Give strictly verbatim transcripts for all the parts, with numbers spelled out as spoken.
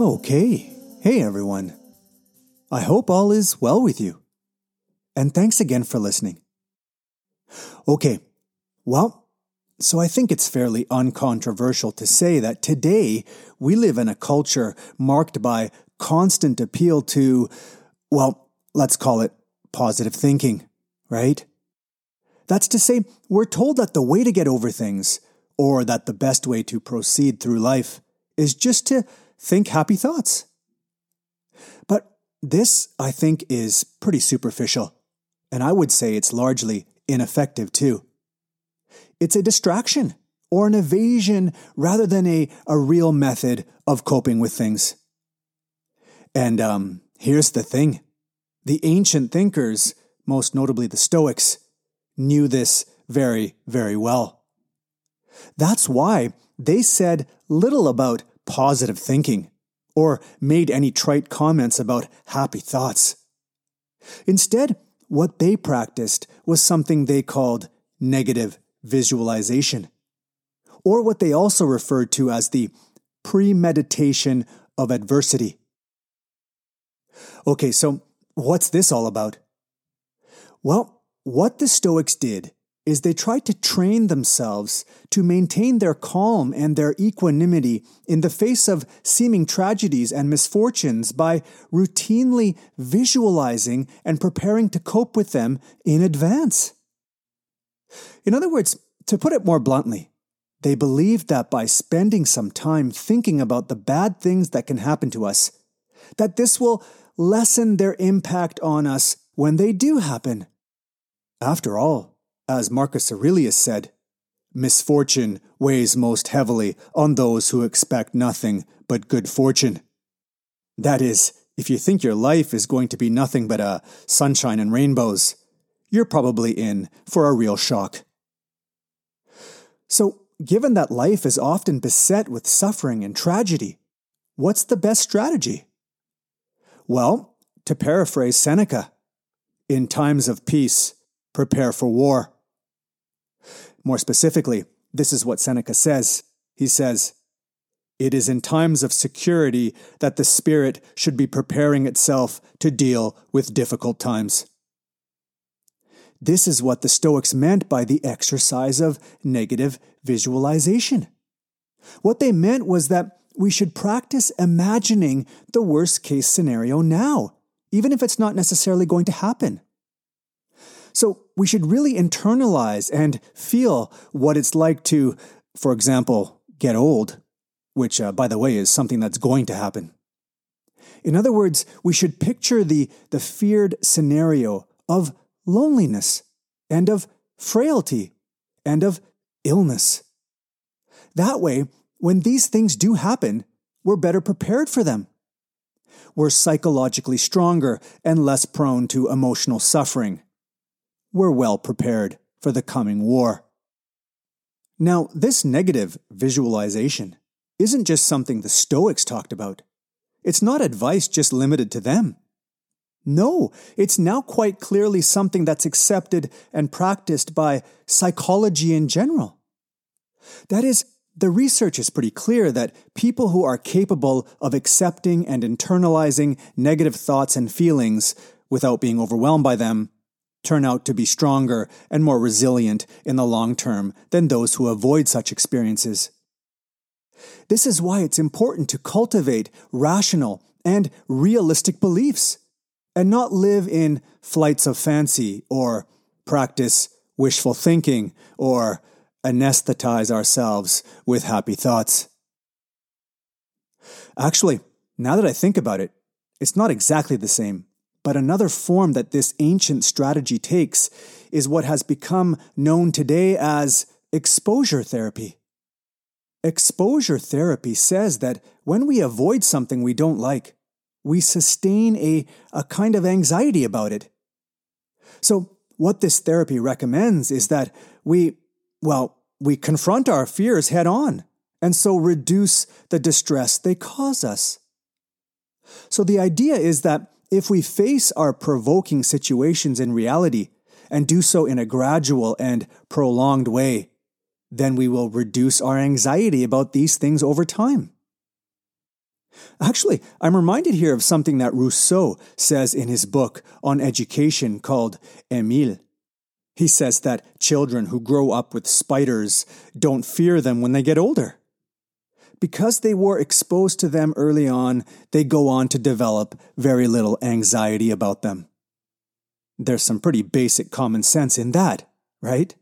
Okay, hey everyone. I hope all is well with you. And thanks again for listening. Okay, well, so I think it's fairly uncontroversial to say that today we live in a culture marked by constant appeal to, well, let's call it positive thinking, right? That's to say, we're told that the way to get over things, or that the best way to proceed through life, is just to think happy thoughts. But this, I think, is pretty superficial, and I would say it's largely ineffective too. It's a distraction or an evasion rather than a, a real method of coping with things. And um, here's the thing. The ancient thinkers, most notably the Stoics, knew this very, very well. That's why they said little about positive thinking or made any trite comments about happy thoughts. Instead, what they practiced was something they called negative visualization, or what they also referred to as the premeditation of adversity. Okay, so what's this all about? Well, what the Stoics did is they tried to train themselves to maintain their calm and their equanimity in the face of seeming tragedies and misfortunes by routinely visualizing and preparing to cope with them in advance. In other words, to put it more bluntly, they believed that by spending some time thinking about the bad things that can happen to us, that this will lessen their impact on us when they do happen. After all, as Marcus Aurelius said, misfortune weighs most heavily on those who expect nothing but good fortune. That is, if you think your life is going to be nothing but a sunshine and rainbows, you're probably in for a real shock. So, given that life is often beset with suffering and tragedy, what's the best strategy? Well, to paraphrase Seneca, in times of peace, prepare for war. More specifically, this is what Seneca says. He says, "It is in times of security that the spirit should be preparing itself to deal with difficult times." This is what the Stoics meant by the exercise of negative visualization. What they meant was that we should practice imagining the worst-case scenario now, even if it's not necessarily going to happen. So we should really internalize and feel what it's like to, for example, get old, which, uh, by the way, is something that's going to happen. In other words, we should picture the, the feared scenario of loneliness and of frailty and of illness. That way, when these things do happen, we're better prepared for them. We're psychologically stronger and less prone to emotional suffering. We're well prepared for the coming war. Now, this negative visualization isn't just something the Stoics talked about. It's not advice just limited to them. No, it's now quite clearly something that's accepted and practiced by psychology in general. That is, the research is pretty clear that people who are capable of accepting and internalizing negative thoughts and feelings without being overwhelmed by them turn out to be stronger and more resilient in the long term than those who avoid such experiences. This is why it's important to cultivate rational and realistic beliefs and not live in flights of fancy or practice wishful thinking or anesthetize ourselves with happy thoughts. Actually, now that I think about it, it's not exactly the same. But another form that this ancient strategy takes is what has become known today as exposure therapy. Exposure therapy says that when we avoid something we don't like, we sustain a, a kind of anxiety about it. So what this therapy recommends is that we, well, we confront our fears head on, and so reduce the distress they cause us. So the idea is that if we face our provoking situations in reality and do so in a gradual and prolonged way, then we will reduce our anxiety about these things over time. Actually, I'm reminded here of something that Rousseau says in his book on education called Émile. He says that children who grow up with spiders don't fear them when they get older. Because they were exposed to them early on, they go on to develop very little anxiety about them. There's some pretty basic common sense in that, right?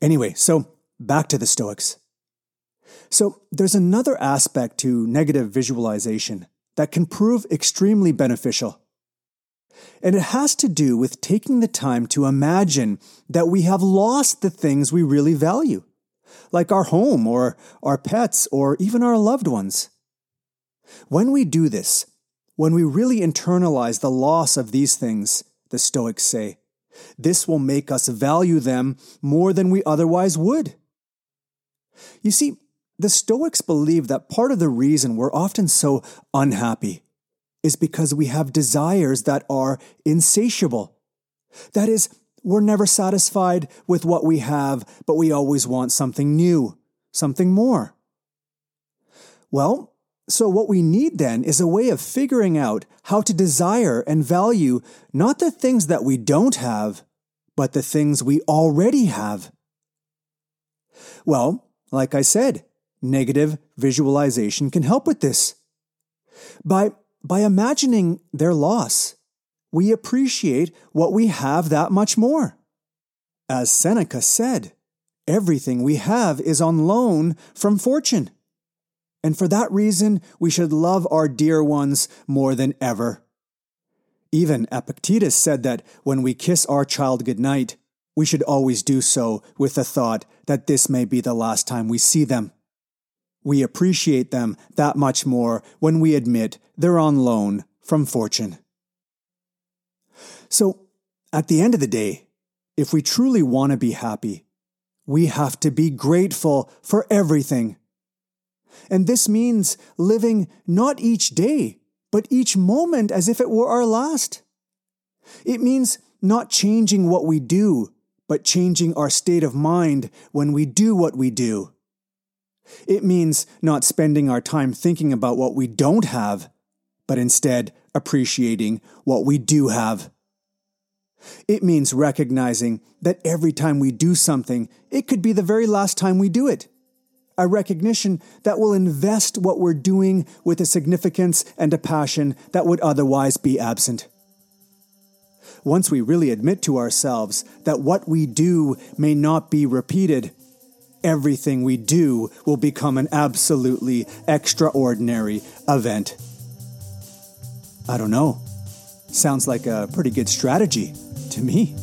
Anyway, so back to the Stoics. So there's another aspect to negative visualization that can prove extremely beneficial. And it has to do with taking the time to imagine that we have lost the things we really value, like our home or our pets or even our loved ones. When we do this, when we really internalize the loss of these things, the Stoics say, this will make us value them more than we otherwise would. You see, the Stoics believe that part of the reason we're often so unhappy is because we have desires that are insatiable. That is, we're never satisfied with what we have, but we always want something new, something more. Well, so what we need then is a way of figuring out how to desire and value not the things that we don't have, but the things we already have. Well, like I said, negative visualization can help with this. By, by imagining their loss, we appreciate what we have that much more. As Seneca said, everything we have is on loan from fortune. And for that reason, we should love our dear ones more than ever. Even Epictetus said that when we kiss our child goodnight, we should always do so with the thought that this may be the last time we see them. We appreciate them that much more when we admit they're on loan from fortune. So, at the end of the day, if we truly want to be happy, we have to be grateful for everything. And this means living not each day, but each moment as if it were our last. It means not changing what we do, but changing our state of mind when we do what we do. It means not spending our time thinking about what we don't have, but instead appreciating what we do have. It means recognizing that every time we do something, it could be the very last time we do it. A recognition that will invest what we're doing with a significance and a passion that would otherwise be absent. Once we really admit to ourselves that what we do may not be repeated, everything we do will become an absolutely extraordinary event. I don't know. Sounds like a pretty good strategy to me.